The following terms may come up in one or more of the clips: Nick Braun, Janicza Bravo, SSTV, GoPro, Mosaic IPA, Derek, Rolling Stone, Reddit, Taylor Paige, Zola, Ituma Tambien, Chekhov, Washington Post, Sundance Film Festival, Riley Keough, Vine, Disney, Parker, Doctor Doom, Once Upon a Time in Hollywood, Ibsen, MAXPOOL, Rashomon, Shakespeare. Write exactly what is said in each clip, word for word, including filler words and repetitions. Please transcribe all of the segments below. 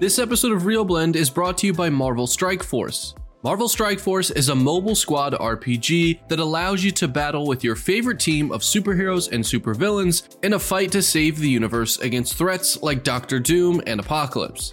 This episode of Real Blend is brought to you by Marvel Strike Force. Marvel Strike Force is a mobile squad R P G that allows you to battle with your favorite team of superheroes and supervillains in a fight to save the universe against threats like Doctor Doom and Apocalypse.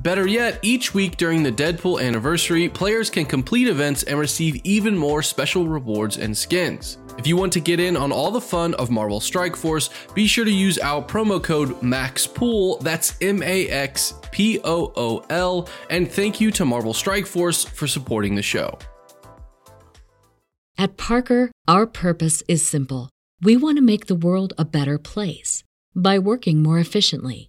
Better yet, each week during the Deadpool anniversary, players can complete events and receive even more special rewards and skins. If you want to get in on all the fun of Marvel Strike Force, be sure to use our promo code MAXPOOL, that's M A X P O O L, and thank you to Marvel Strike Force for supporting the show. At Parker, our purpose is simple. We want to make the world a better place by working more efficiently,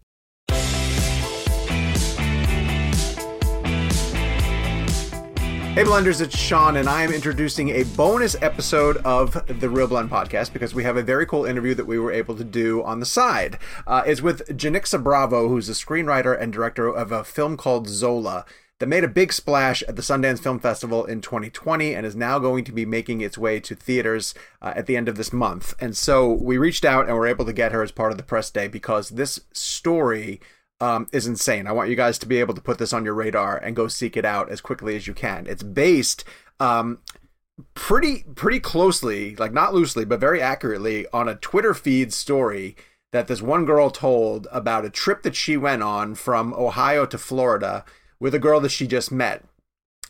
Hey Blenders, it's Sean, and I am introducing a bonus episode of the Real Blend podcast because we have a very cool interview that we were able to do on the side. Uh, it's with Janicza Bravo, who's a screenwriter and director of a film called Zola that made a big splash at the Sundance Film Festival in twenty twenty and is now going to be making its way to theaters uh, at the end of this month. And so we reached out and were able to get her as part of the press day because this story Um, is insane. I want you guys to be able to put this on your radar and go seek it out as quickly as you can. It's based um, pretty pretty closely, like not loosely, but very accurately on a Twitter feed story that this one girl told about a trip that she went on from Ohio to Florida with a girl that she just met.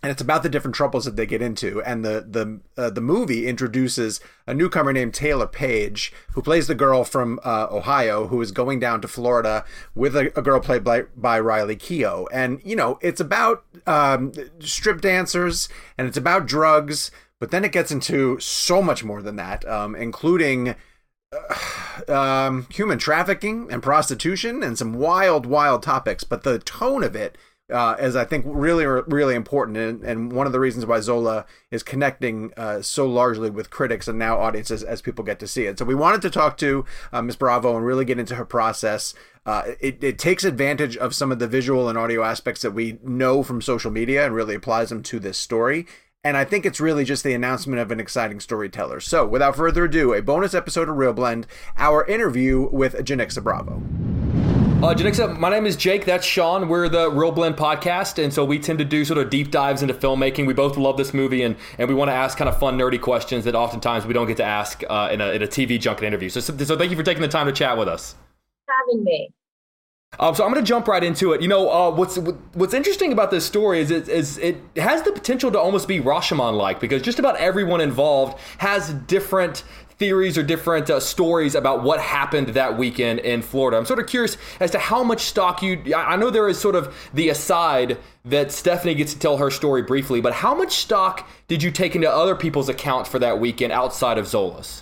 And it's about the different troubles that they get into. And the the uh, the movie introduces a newcomer named Taylor Paige, who plays the girl from uh, Ohio, who is going down to Florida with a, a girl played by, by Riley Keough. And, you know, it's about um, strip dancers and it's about drugs, but then it gets into so much more than that, um, including uh, um, human trafficking and prostitution and some wild, wild topics. But the tone of it Uh, is I think really, really important, and, and one of the reasons why Zola is connecting uh, so largely with critics and now audiences as people get to see it. So we wanted to talk to uh, Miz Bravo and really get into her process. Uh, it, it takes advantage of some of the visual and audio aspects that we know from social media and really applies them to this story. And I think it's really just the announcement of an exciting storyteller. So without further ado, a bonus episode of Real Blend, our interview with Janicza Bravo. Uh, Janicza, my name is Jake, that's Sean. We're the Real Blend podcast, and so we tend to do sort of deep dives into filmmaking. We both love this movie, and, and we want to ask kind of fun, nerdy questions that oftentimes we don't get to ask uh, in, a, in a T V junket interview. So, so thank you for taking the time to chat with us. Having me. Um, so I'm going to jump right into it. You know, uh, what's what's interesting about this story is it, is it has the potential to almost be Rashomon-like, because just about everyone involved has different theories or different uh, stories about what happened that weekend in Florida. I'm sort of curious as to how much stock you, I know there is sort of the aside that Stephanie gets to tell her story briefly, but how much stock did you take into other people's accounts for that weekend outside of Zola's?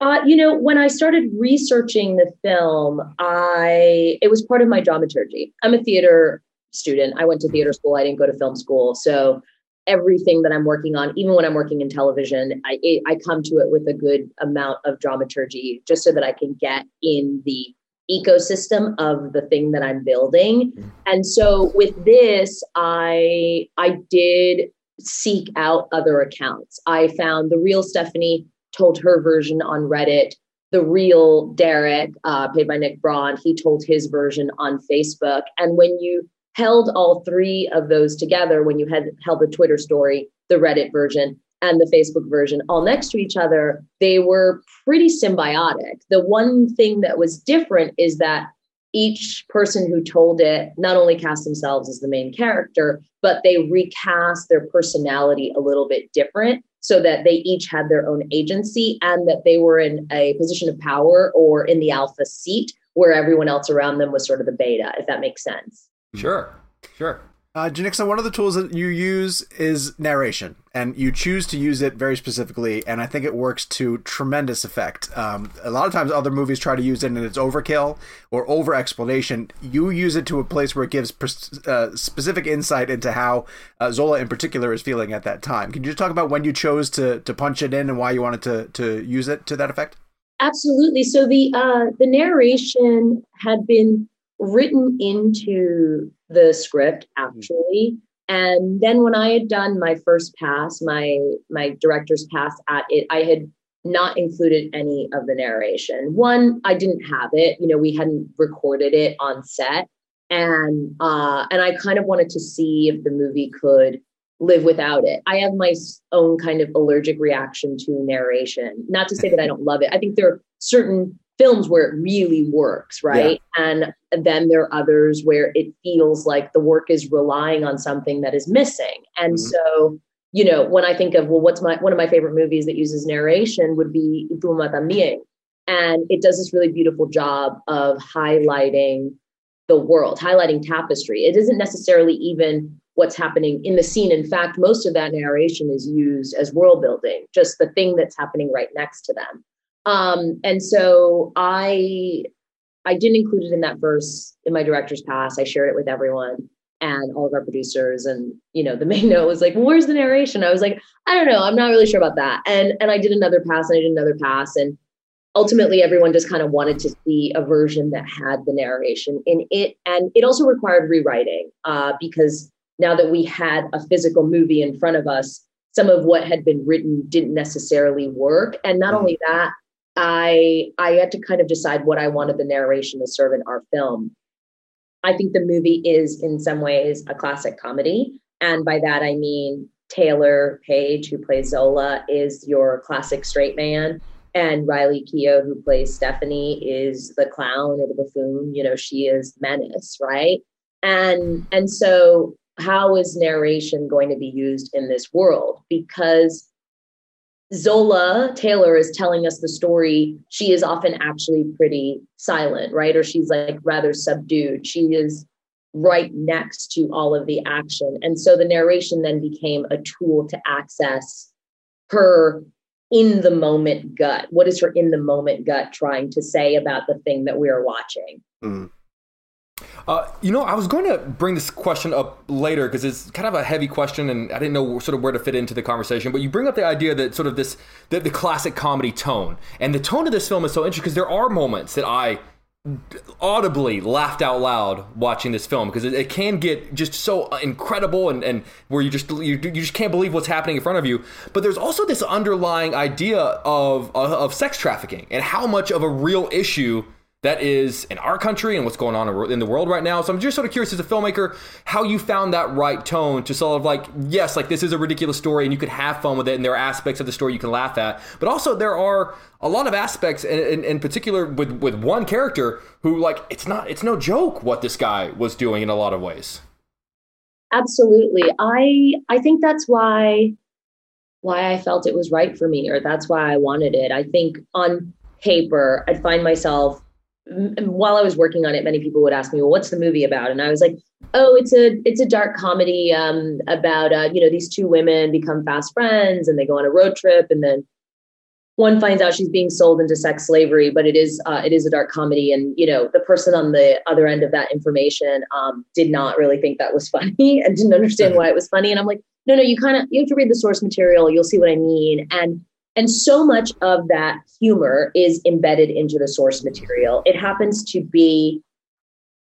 Uh, you know, when I started researching the film, I, it was part of my dramaturgy. I'm a theater student. I went to theater school. I didn't go to film school. So everything that I'm working on, even when I'm working in television, I, I come to it with a good amount of dramaturgy just so that I can get in the ecosystem of the thing that I'm building. And so with this, I, I did seek out other accounts. I found the real Stephanie told her version on Reddit. The real Derek, uh, played by Nick Braun, he told his version on Facebook. And when you held all three of those together, when you had held the Twitter story, the Reddit version, and the Facebook version all next to each other, they were pretty symbiotic. The one thing that was different is that each person who told it not only cast themselves as the main character, but they recast their personality a little bit different. so that they each had their own agency and that they were in a position of power or in the alpha seat where everyone else around them was sort of the beta, if that makes sense. Sure, sure. Uh, Janicza, one of the tools that you use is narration, and you choose to use it very specifically, and I think it works to tremendous effect. Um, a lot of times other movies try to use it and it's overkill or over-explanation. You use it to a place where it gives pers- uh, specific insight into how uh, Zola in particular is feeling at that time. Can you just talk about when you chose to to punch it in and why you wanted to to use it to that effect? Absolutely. So the uh, the narration had been written into the script actually. And then when I had done my first pass, my, my director's pass at it, I had not included any of the narration. One, I didn't have it, you know, we hadn't recorded it on set. And, uh, and I kind of wanted to see if the movie could live without it. I have my own kind of allergic reaction to narration, not to say that I don't love it. I think there are certain films where it really works, right? Yeah. And then there are others where it feels like the work is relying on something that is missing. And mm-hmm. so, you know, when I think of, well, what's my, one of my favorite movies that uses narration would be Ituma Tambien. And it does this really beautiful job of highlighting the world, highlighting tapestry. It isn't necessarily even what's happening in the scene. In fact, most of that narration is used as world building, just the thing that's happening right next to them. Um, and so I, I didn't include it in that verse in my director's pass. I shared it with everyone and all of our producers, and, you know, the main note was like, well, where's the narration? I was like, I don't know. I'm not really sure about that. And, and I did another pass and I did another pass. And ultimately everyone just kind of wanted to see a version that had the narration in it. And it also required rewriting, uh, because now that we had a physical movie in front of us, some of what had been written didn't necessarily work. And not only that, I I had to kind of decide what I wanted the narration to serve in our film. I think the movie is in some ways a classic comedy. And by that, I mean, Taylor Paige, who plays Zola, is your classic straight man. And Riley Keough, who plays Stephanie, is the clown or the buffoon. You know, she is menace, right? And, and so how is narration going to be used in this world? Because Zola, Taylor, is telling us the story. She is often actually pretty silent, right? Or she's like rather subdued. She is right next to all of the action. And so the narration then became a tool to access her in the moment gut. What is her in the moment gut trying to say about the thing that we are watching? Mm-hmm. Uh, you know, I was going to bring this question up later because it's kind of a heavy question and I didn't know sort of where to fit into the conversation. But you bring up the idea that sort of this, the, the classic comedy tone. And the tone of this film is so interesting because there are moments that I audibly laughed out loud watching this film because it, it can get just so incredible and, and where you just you, you just can't believe what's happening in front of you. But there's also this underlying idea of of sex trafficking and how much of a real issue that is in our country and what's going on in the world right now. So I'm just sort of curious as a filmmaker, how you found that right tone to sort of like, yes, like this is a ridiculous story and you could have fun with it. And there are aspects of the story you can laugh at, but also there are a lot of aspects in, in, in particular with, with one character who like, it's not, it's no joke what this guy was doing in a lot of ways. Absolutely. I, I think that's why, why I felt it was right for me, or that's why I wanted it. I think on paper, I'd find myself, while I was working on it, many people would ask me, well, what's the movie about? And I was like, oh, it's a, it's a dark comedy um, about, uh, you know, these two women become fast friends and they go on a road trip. And then one finds out she's being sold into sex slavery, but it is, uh, it is a dark comedy. And, you know, the person on the other end of that information um, did not really think that was funny and didn't understand why it was funny. And I'm like, no, no, you kind of, you have to read the source material. You'll see what I mean. And And so much of that humor is embedded into the source material. It happens to be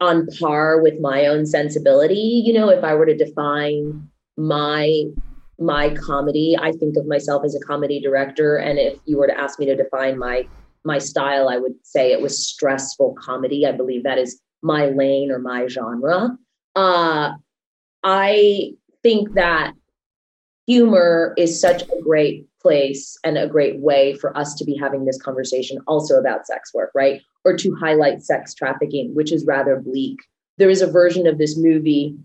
on par with my own sensibility. You know, if I were to define my, my comedy, I think of myself as a comedy director. And if you were to ask me to define my, my style, I would say it was stressful comedy. I believe that is my lane or my genre. Uh, I think that humor is such a great place and a great way for us to be having this conversation also about sex work, right? Or to highlight sex trafficking, which is rather bleak. There is a version of this movie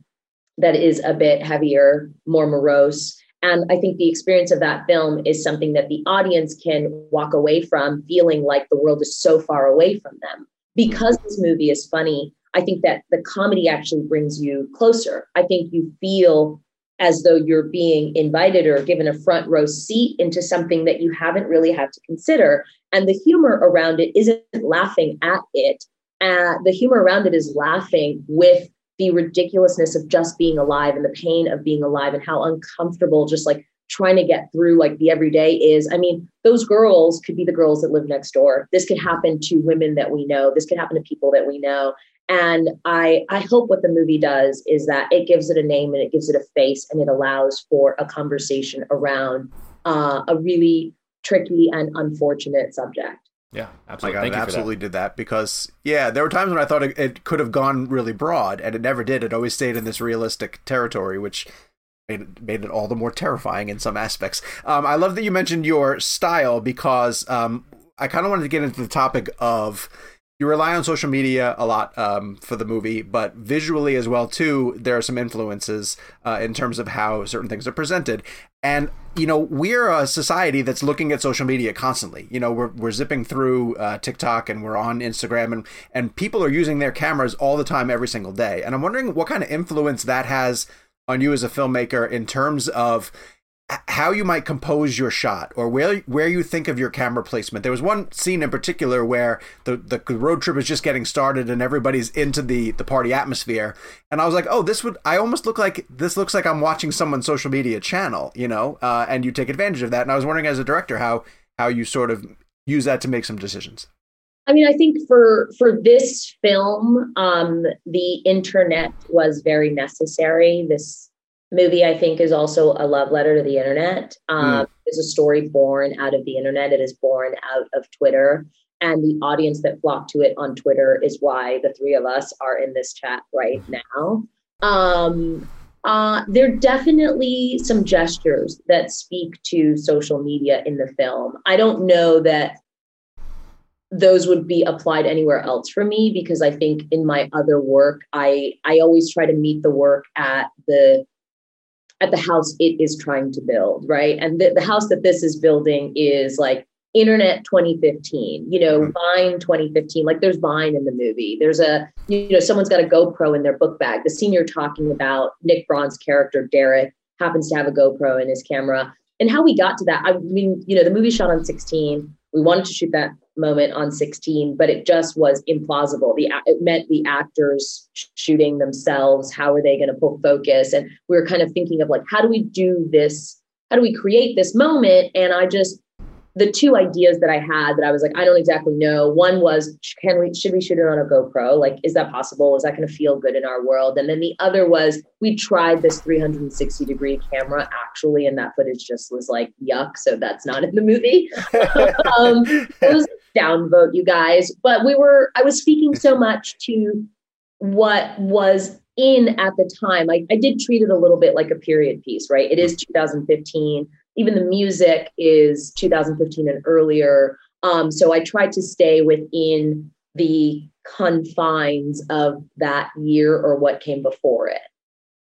that is a bit heavier, more morose, And I think the experience of that film is something that the audience can walk away from feeling like the world is so far away from them. Because this movie is funny, I think that the comedy actually brings you closer. I think you feel as though you're being invited or given a front row seat into something that you haven't really had to consider. And the humor around it isn't laughing at it. Uh, the humor around it is laughing with the ridiculousness of just being alive and the pain of being alive and how uncomfortable just like trying to get through like the everyday is. I mean, those girls could be the girls that live next door. This could happen to women that we know. This could happen to people that we know. And I, I hope what the movie does is that it gives it a name and it gives it a face and it allows for a conversation around uh, a really tricky and unfortunate subject. Yeah, absolutely. Like, I absolutely that. did that because, yeah, there were times when I thought it, it could have gone really broad and it never did. It always stayed in this realistic territory, which made it, made it all the more terrifying in some aspects. Um, I love that you mentioned your style because um, I kind of wanted to get into the topic of... You rely on social media a lot um, for the movie, but visually as well, too, there are some influences uh, in terms of how certain things are presented. And, you know, we're a society that's looking at social media constantly. You know, we're we're zipping through uh, TikTok and we're on Instagram and, and people are using their cameras all the time, every single day. And I'm wondering what kind of influence that has on you as a filmmaker in terms of how you might compose your shot or where where you think of your camera placement. There was one scene in particular where the, the road trip is just getting started and everybody's into the, the party atmosphere. And I was like, oh, this would I almost look like this looks like I'm watching someone's social media channel, you know, uh, and you take advantage of that. And I was wondering as a director, how how you sort of use that to make some decisions. I mean, I think for for this film, um, the internet was very necessary. This movie, I think, is also a love letter to the internet. Um, mm. It's a story born out of the internet. It is born out of Twitter. And the audience that flocked to it on Twitter is why the three of us are in this chat right now. Um, uh, there are definitely some gestures that speak to social media in the film. I don't know that those would be applied anywhere else for me because I think in my other work, I, I always try to meet the work at the at the house it is trying to build, right? And the, the house that this is building is like internet twenty fifteen, you know, Vine twenty fifteen, like there's Vine in the movie. There's a, you know, someone's got a GoPro in their book bag. The scene you're talking about, Nick Braun's character, Derek, happens to have a GoPro in his camera. And how we got to that, I mean, you know, the movie shot on sixteen. We wanted to shoot that moment on sixteen, but it just was implausible. The it meant the actors shooting themselves. How are they going to pull focus? And we were kind of thinking of like, how do we do this? How do we create this moment? And I just, the two ideas that I had that I was like, I don't exactly know. One was, can we, should we shoot it on a GoPro? Like, is that possible? Is that going to feel good in our world? And then the other was, we tried this three sixty degree camera actually, and that footage just was like, yuck. So that's not in the movie. um, it was downvote, you guys. But we were, I was speaking so much to what was in at the time. I, I did treat it a little bit like a period piece, right? It is two thousand fifteen. Even the music is two thousand fifteen and earlier. Um, so I tried to stay within the confines of that year or what came before it.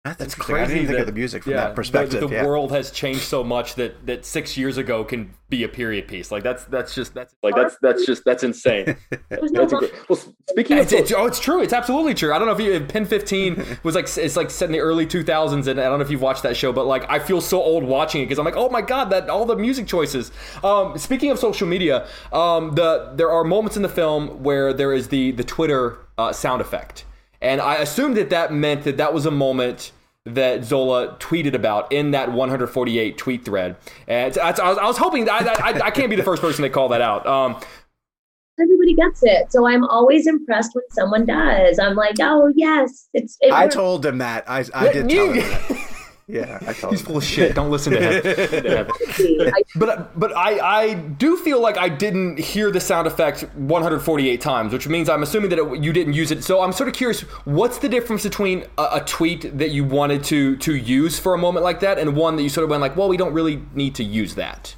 That's crazy. I didn't think that, of the music from yeah, that perspective. The, the yeah. world has changed so much that that six years ago can be a period piece. Like that's that's just that's like that's that's just that's insane. That's a great, well, speaking of, it's, it's, oh, it's true. It's absolutely true. I don't know if you Pen fifteen was like it's like set in the early two thousands, and I don't know if you've watched that show, but like I feel so old watching it because I'm like, oh my god, that all the music choices. Um, speaking of social media, um, the there are moments in the film where there is the the Twitter uh, sound effect. And I assumed that that meant that that was a moment that Zola tweeted about in that one forty-eight tweet thread. And I, I, was, I was hoping I, I, I can't be the first person to call that out. Um, Everybody gets it. So I'm always impressed when someone does. I'm like, oh, yes. it's. It I works. told him that. I, I did tell him that. Yeah, I told He's him. full of shit. Don't listen to him. but but I, I do feel like I didn't hear the sound effect one forty-eight times, which means I'm assuming that it, you didn't use it. So I'm sort of curious, what's the difference between a, a tweet that you wanted to to use for a moment like that and one that you sort of went like, well, we don't really need to use that?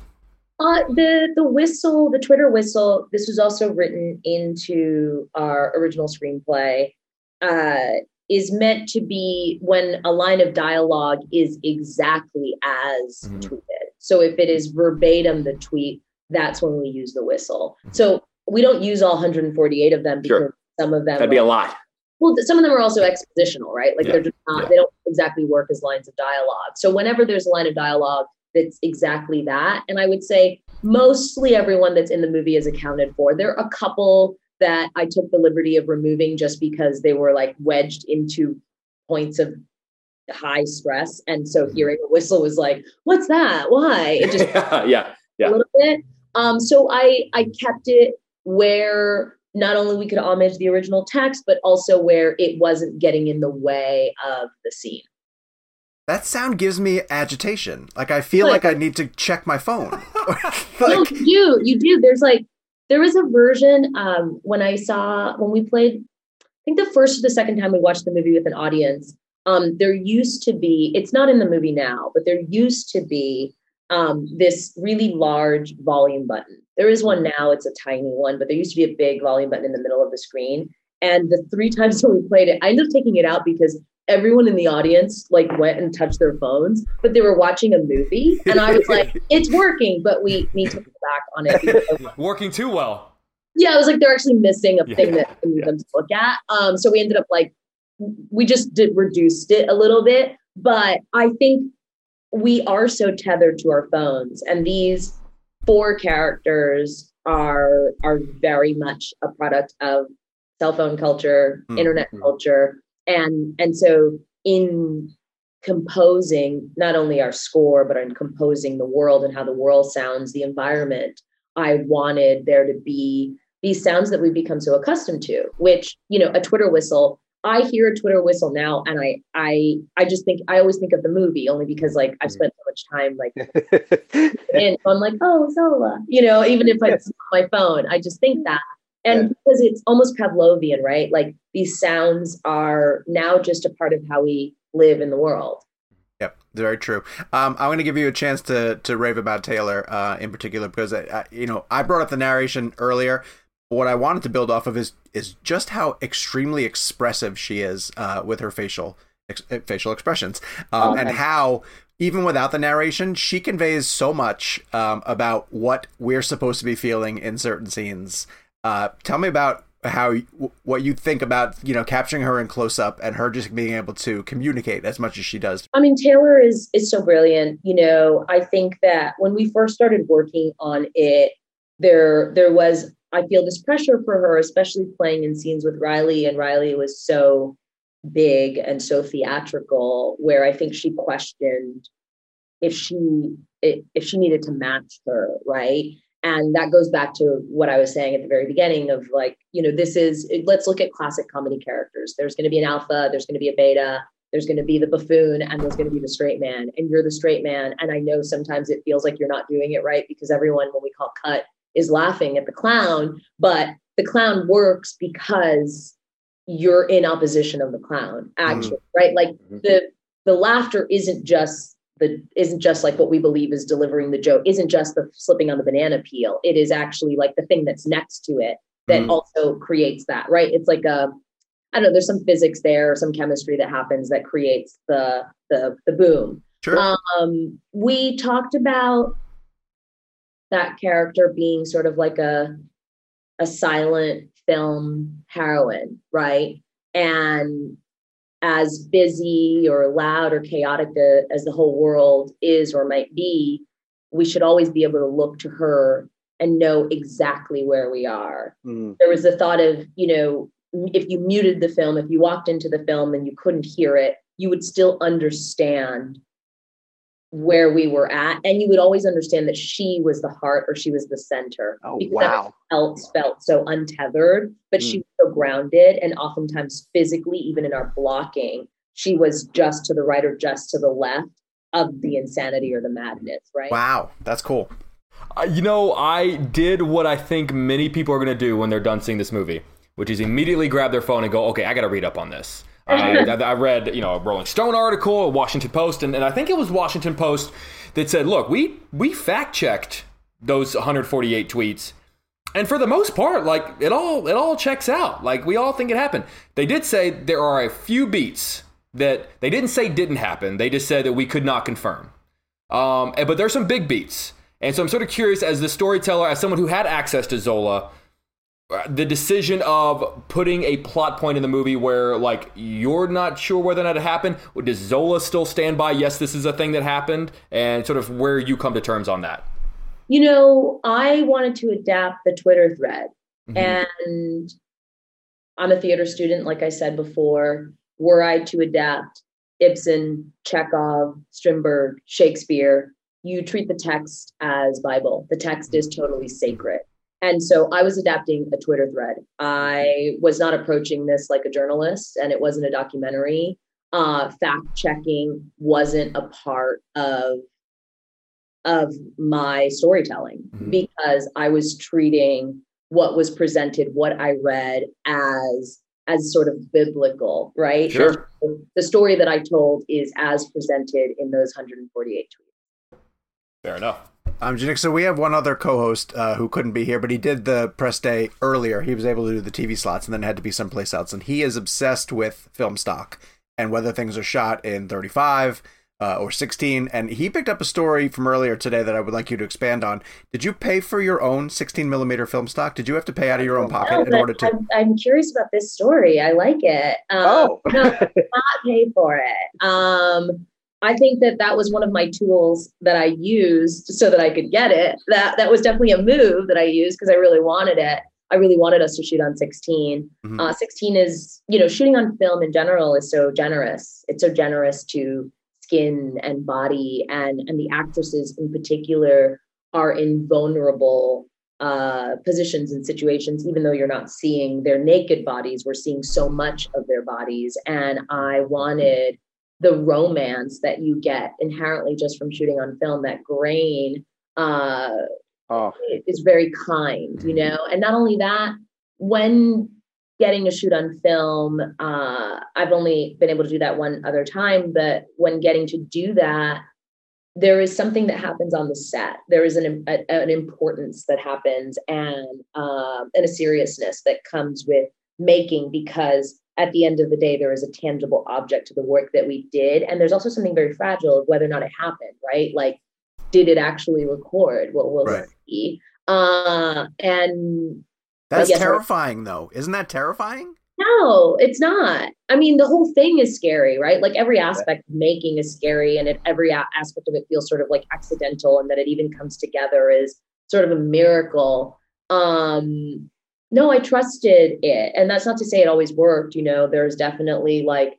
Uh, the, the whistle, the Twitter whistle, this was also written into our original screenplay. Uh, is meant to be when a line of dialogue is exactly as mm-hmm. tweeted. So if it is verbatim the tweet, that's when we use the whistle. Mm-hmm. So we don't use all one hundred forty-eight of them because sure. some of them- That'd are, be a lot. Well, some of them are also expositional, right? Like yeah. they're just not, yeah. they don't exactly work as lines of dialogue. So whenever there's a line of dialogue, that's exactly that. And I would say mostly everyone that's in the movie is accounted for. There are a couple that I took the liberty of removing just because they were like wedged into points of high stress. And so hearing a whistle was like, what's that? Why? It just yeah, yeah. a little bit. Um, so I, I kept it where not only we could homage the original text, but also where it wasn't getting in the way of the scene. That sound gives me agitation. Like, I feel like, like I need to check my phone. like, no, you do. You do. There's like, there was a version um, when I saw, when we played, I think the first or the second time we watched the movie with an audience, um, there used to be, it's not in the movie now, but there used to be um, this really large volume button. There is one now, it's a tiny one, but there used to be a big volume button in the middle of the screen. And the three times when we played it, I ended up taking it out because everyone in the audience like went and touched their phones, but they were watching a movie. And I was like, it's working, but we need to go back on it. Working too well. Yeah. I was like, they're actually missing a yeah. thing that we need yeah. them to look at. Um, so we ended up like, we just did reduced it a little bit, but I think we are so tethered to our phones, and these four characters are, are very much a product of cell phone culture, mm-hmm. internet culture. And and so in composing not only our score, but in composing the world and how the world sounds, the environment, I wanted there to be these sounds that we've become so accustomed to, which, you know, a Twitter whistle, I hear a Twitter whistle now. And I I I just think, I always think of the movie only because like I've spent so much time like, and I'm like, oh, Zola, you know, even if it's on my phone, I just think that. And yeah. because it's almost Pavlovian, right? Like these sounds are now just a part of how we live in the world. Yep, very true. Um, I'm going to give you a chance to to rave about Taylor uh, in particular, because I, I, you know, I brought up the narration earlier. What I wanted to build off of is is just how extremely expressive she is uh, with her facial ex- facial expressions, um, okay. and how. Even without the narration, she conveys so much um, about what we're supposed to be feeling in certain scenes. Uh, tell me about how what you think about, you know, capturing her in close up and her just being able to communicate as much as she does. I mean, Taylor is is so brilliant. You know, I think that when we first started working on it, there there was, I feel, this pressure for her, especially playing in scenes with Riley, and Riley was so big and so theatrical, where I think she questioned if she if she needed to match her, right? And that goes back to what I was saying at the very beginning of like, you know, this is, let's look at classic comedy characters. There's going to be an alpha, there's going to be a beta, there's going to be the buffoon, and there's going to be the straight man, and you're the straight man. And I know sometimes it feels like you're not doing it right because everyone, when we call cut, is laughing at the clown, but the clown works because you're in opposition of the clown, actually, mm-hmm. right? Like mm-hmm. the the laughter isn't just the isn't just like what we believe is delivering the joke, isn't just the slipping on the banana peel. It is actually like the thing that's next to it that mm-hmm. also creates that, right? It's like a, I don't know, there's some physics there or some chemistry that happens that creates the the the boom. Sure. Um, we talked about that character being sort of like a a silent film heroine, right? And as busy or loud or chaotic as the whole world is or might be, we should always be able to look to her and know exactly where we are. Mm. There was the thought of, you know, if you muted the film, if you walked into the film and you couldn't hear it, you would still understand where we were at, and you would always understand that she was the heart or she was the center. Oh, because wow. else felt so untethered, but mm. she was so grounded, and oftentimes physically, even in our blocking, she was just to the right or just to the left of the insanity or the madness, right? Wow, that's cool. Uh, you know, I did what I think many people are going to do when they're done seeing this movie, which is immediately grab their phone and go, okay, I got to read up on this. uh, I read, you know, a Rolling Stone article, a Washington Post, and, and I think it was Washington Post that said, look, we, we fact-checked those one hundred forty-eight tweets, And for the most part, like, it all it all checks out. Like, we all think it happened. They did say there are a few beats that they didn't say didn't happen. They just said that we could not confirm. Um, but there's some big beats. And so I'm sort of curious, as the storyteller, as someone who had access to Zola, the decision of putting a plot point in the movie where, like, you're not sure whether or not it happened. Does Zola still stand by, yes, this is a thing that happened? And sort of where you come to terms on that. You know, I wanted to adapt the Twitter thread. Mm-hmm. And I'm a theater student, like I said before. Were I to adapt Ibsen, Chekhov, Strindberg, Shakespeare, you treat the text as Bible. The text is totally sacred. And so I was adapting a Twitter thread. I was not approaching this like a journalist, and it wasn't a documentary. Uh, fact checking wasn't a part of of my storytelling, mm-hmm. because I was treating what was presented, what I read, as as sort of biblical, right? Sure. The story that I told is as presented in those one hundred forty-eight tweets. Fair enough. Um, Janicza, so we have one other co-host uh, who couldn't be here, but he did the press day earlier. He was able to do the T V slots and then had to be someplace else. And he is obsessed with film stock and whether things are shot in thirty-five uh, or sixteen. And he picked up a story from earlier today that I would like you to expand on. Did you pay for your own sixteen millimeter film stock? Did you have to pay out of your own pocket no, in order to? I'm, I'm curious about this story. I like it. Um, oh, no, not pay for it. Um, I think that that was one of my tools that I used so that I could get it. That that was definitely a move that I used because I really wanted it. I really wanted us to shoot on sixteen. Mm-hmm. Uh, sixteen is, you know, shooting on film in general is so generous. It's so generous to skin and body, and and the actresses in particular are in vulnerable uh, positions and situations. Even though you're not seeing their naked bodies, we're seeing so much of their bodies. And I wanted the romance that you get inherently just from shooting on film, that grain uh, oh. is very kind, you know? And not only that, when getting to shoot on film, uh, I've only been able to do that one other time, but when getting to do that, there is something that happens on the set. There is an, a, an importance that happens, and, um, and a seriousness that comes with making, because at the end of the day, there is a tangible object to the work that we did. And there's also something very fragile of whether or not it happened, right? Like, did it actually record? What will it be? Uh, and that's yes, terrifying, was, though. Isn't that terrifying? No, it's not. I mean, the whole thing is scary, right? Like, every aspect of making is scary, and it, every a- aspect of it feels sort of like accidental, and that it even comes together is sort of a miracle. Um, No, I trusted it. And that's not to say it always worked. You know, there's definitely like,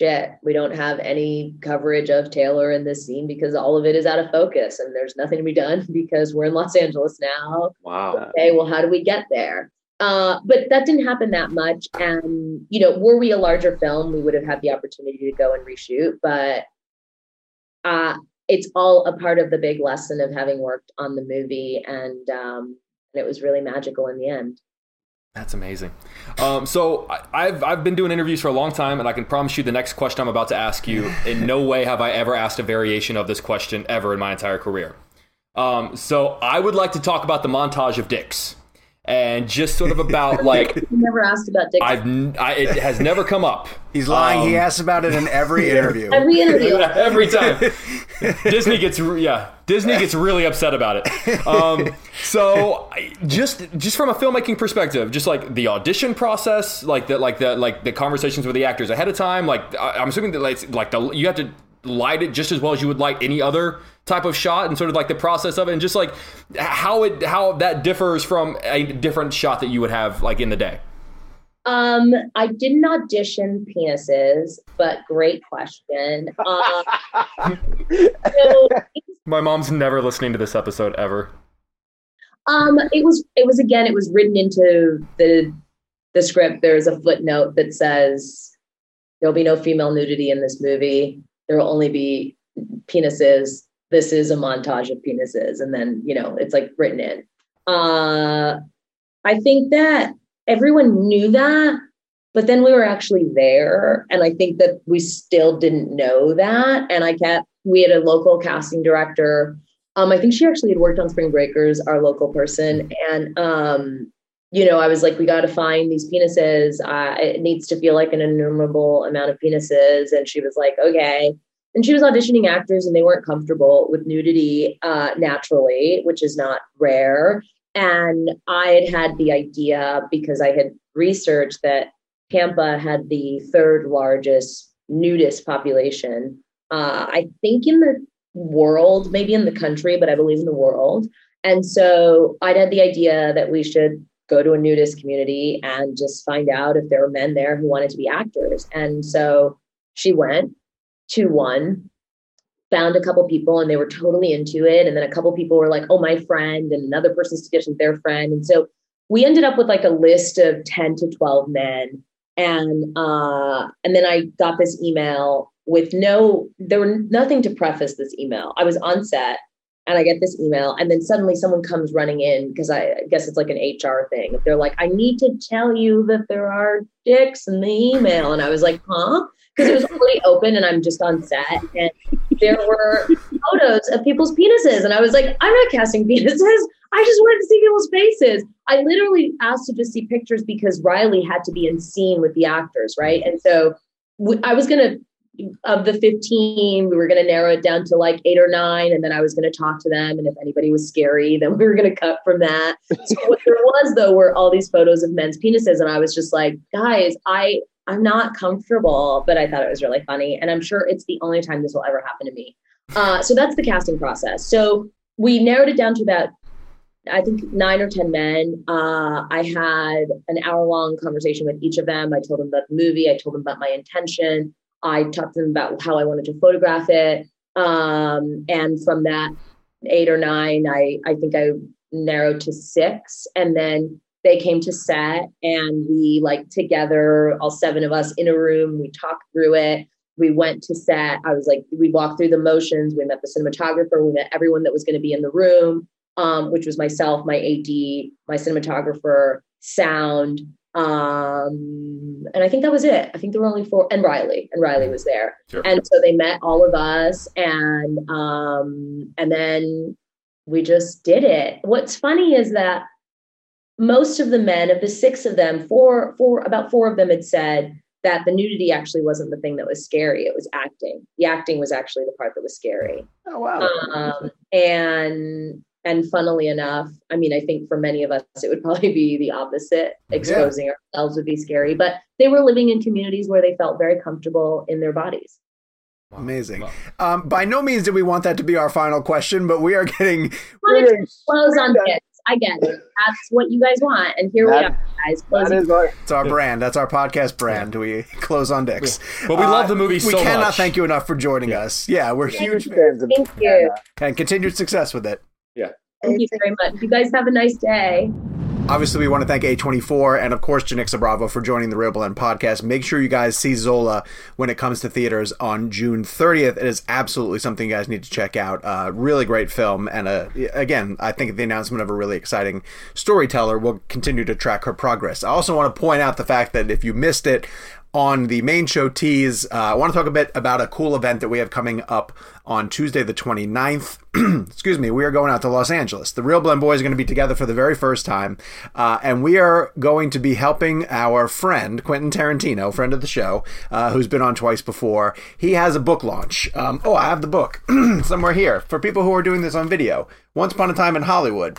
shit, we don't have any coverage of Taylor in this scene because all of it is out of focus and there's nothing to be done because we're in Los Angeles now. Wow. Okay, well, how do we get there? Uh, but that didn't happen that much. And, you know, were we a larger film, we would have had the opportunity to go and reshoot. But uh, it's all a part of the big lesson of having worked on the movie. And, um, and it was really magical in the end. That's amazing. Um, so I, I've I've been doing interviews for a long time, and I can promise you the next question I'm about to ask you, in no way have I ever asked a variation of this question ever in my entire career. Um, so I would like to talk about the montage of dicks, and just sort of about like I've never asked about dicks. I've I, it has never come up. He's lying. Um, he asks about it in every interview. Every interview. Every time. Disney gets yeah. Disney gets really upset about it. Um, so just just from a filmmaking perspective, just like the audition process, like the like the like the conversations with the actors ahead of time. Like I, I'm assuming that like, like the you have to light it just as well as you would light any other type of shot, and sort of like the process of it, and just like how it how that differs from a different shot that you would have like in the day. Um, I didn't audition penises, but great question. Uh, so, my mom's never listening to this episode ever. Um, it was, it was again, it was written into the the script. There's a footnote that says there'll be no female nudity in this movie. There will only be penises. This is a montage of penises, and then you know it's like written in. Uh, I think that everyone knew that, but then we were actually there. And I think that we still didn't know that. And I kept, we had a local casting director Um, I think she actually had worked on Spring Breakers, our local person. And, um, you know, I was like, we got to find these penises. Uh, it needs to feel like an innumerable amount of penises. And she was like, okay. And she was auditioning actors and they weren't comfortable with nudity uh, naturally, which is not rare. And I had had the idea because I had researched that Tampa had the third largest nudist population. Uh, I think in the world, maybe in the country, but I believe in the world. And so I'd had the idea that we should go to a nudist community and just find out if there were men there who wanted to be actors. And so she went to one, found a couple people, and they were totally into it. And then a couple people were like, oh, my friend, and another person suggested their friend. And so we ended up with like a list of ten to twelve men. And, uh, and then I got this email with no, there were nothing to preface this email. I was on set and I get this email, and then suddenly someone comes running in, because I, I guess it's like an H R thing. They're like, I need to tell you that there are dicks in the email. And I was like, huh? Because it was already open and I'm just on set. And there were photos of people's penises. And I was like, I'm not casting penises. I just wanted to see people's faces. I literally asked to just see pictures because Riley had to be in scene with the actors, right? And so I was going to, of the fifteen, we were going to narrow it down to like eight or nine. And then I was going to talk to them. And if anybody was scary, then we were going to cut from that. So what there was though, were all these photos of men's penises. And I was just like, guys, I, I'm not comfortable, but I thought it was really funny. And I'm sure it's the only time this will ever happen to me. Uh, so that's the casting process. So we narrowed it down to about, I think, nine or ten men. Uh, I had an hour long conversation with each of them. I told them about the movie. I told them about my intention. I talked to them about how I wanted to photograph it. Um, and from that eight or nine, I, I think I narrowed to six. And then they came to set and we, like, together, all seven of us in a room, we talked through it. We went to set. I was like, we walked through the motions. We met the cinematographer. We met everyone that was going to be in the room, um, which was myself, my A D, my cinematographer, sound. Um, and I think that was it. I think there were only four, and Riley, and Riley was there. Sure. And so they met all of us, and, um, and then we just did it. What's funny is that most of the men, of the six of them, four, four, about four of them had said that the nudity actually wasn't the thing that was scary. It was acting. The acting was actually the part that was scary. Oh, wow. Um, and, And funnily enough, I mean, I think for many of us, it would probably be the opposite. Exposing yeah. ourselves would be scary. But they were living in communities where they felt very comfortable in their bodies. Wow. Amazing. Wow. Um, by no means did we want that to be our final question, but we are getting... Clothes on kids. I get it. That's what you guys want. And here that, we are, guys. That is our, it's our yeah. brand. That's our podcast brand. Yeah. We close on dicks. Yeah. But we uh, love the movie we so much. We cannot thank you enough for joining yeah. us. Yeah, we're thank huge fans of Thank you. And continued success with it. Yeah. Thank you very much. You guys have a nice day. Obviously, we want to thank A twenty-four and, of course, Janicza Bravo for joining the Real Blend podcast. Make sure you guys see Zola when it comes to theaters on June thirtieth. It is absolutely something you guys need to check out. Uh, really great film. And, uh, again, I think the announcement of a really exciting storyteller will continue to track her progress. I also want to point out the fact that if you missed it, on the main show tease, uh, I want to talk a bit about a cool event that we have coming up on Tuesday the twenty-ninth. Excuse me. We are going out to Los Angeles. The Real Blend Boys are going to be together for the very first time. Uh, and we are going to be helping our friend, Quentin Tarantino, friend of the show, uh, who's been on twice before. He has a book launch. Um, oh, I have the book somewhere here. For people who are doing this on video, Once Upon a Time in Hollywood.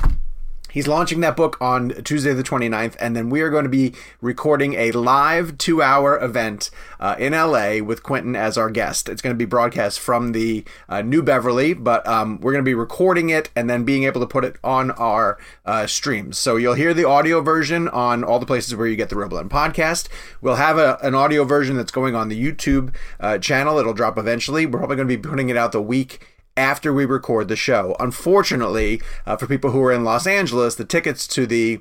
He's launching that book on Tuesday the twenty-ninth, and then we are going to be recording a live two-hour event uh, in L A with Quentin as our guest. It's going to be broadcast from the uh, New Beverly, but um, we're going to be recording it and then being able to put it on our uh, streams. So you'll hear the audio version on all the places where you get the Real Blend podcast. We'll have a, an audio version that's going on the YouTube uh, channel. It'll drop eventually. We're probably going to be putting it out the week after we record the show. Unfortunately, uh, for people who are in Los Angeles, the tickets to the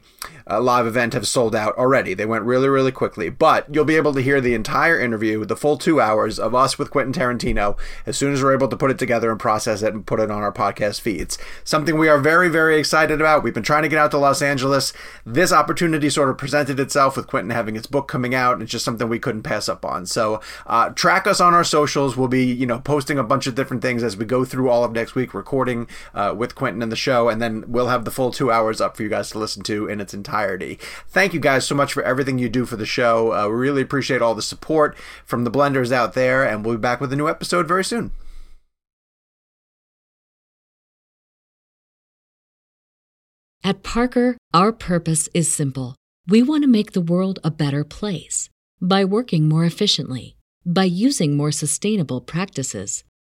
uh, live event have sold out already. They went really, really quickly. But you'll be able to hear the entire interview, the full two hours of us with Quentin Tarantino, as soon as we're able to put it together and process it and put it on our podcast feeds. Something we are very, very excited about. We've been trying to get out to Los Angeles. This opportunity sort of presented itself with Quentin having his book coming out. And it's just something we couldn't pass up on. So uh, track us on our socials. We'll be, you know, posting a bunch of different things as we go through through all of next week recording uh, with Quentin and the show, and then we'll have the full two hours up for you guys to listen to in its entirety. Thank you guys so much for everything you do for the show. Uh, we really appreciate all the support from the blenders out there, and we'll be back with a new episode very soon. At Parker, our purpose is simple. We want to make the world a better place. By working more efficiently, by using more sustainable practices,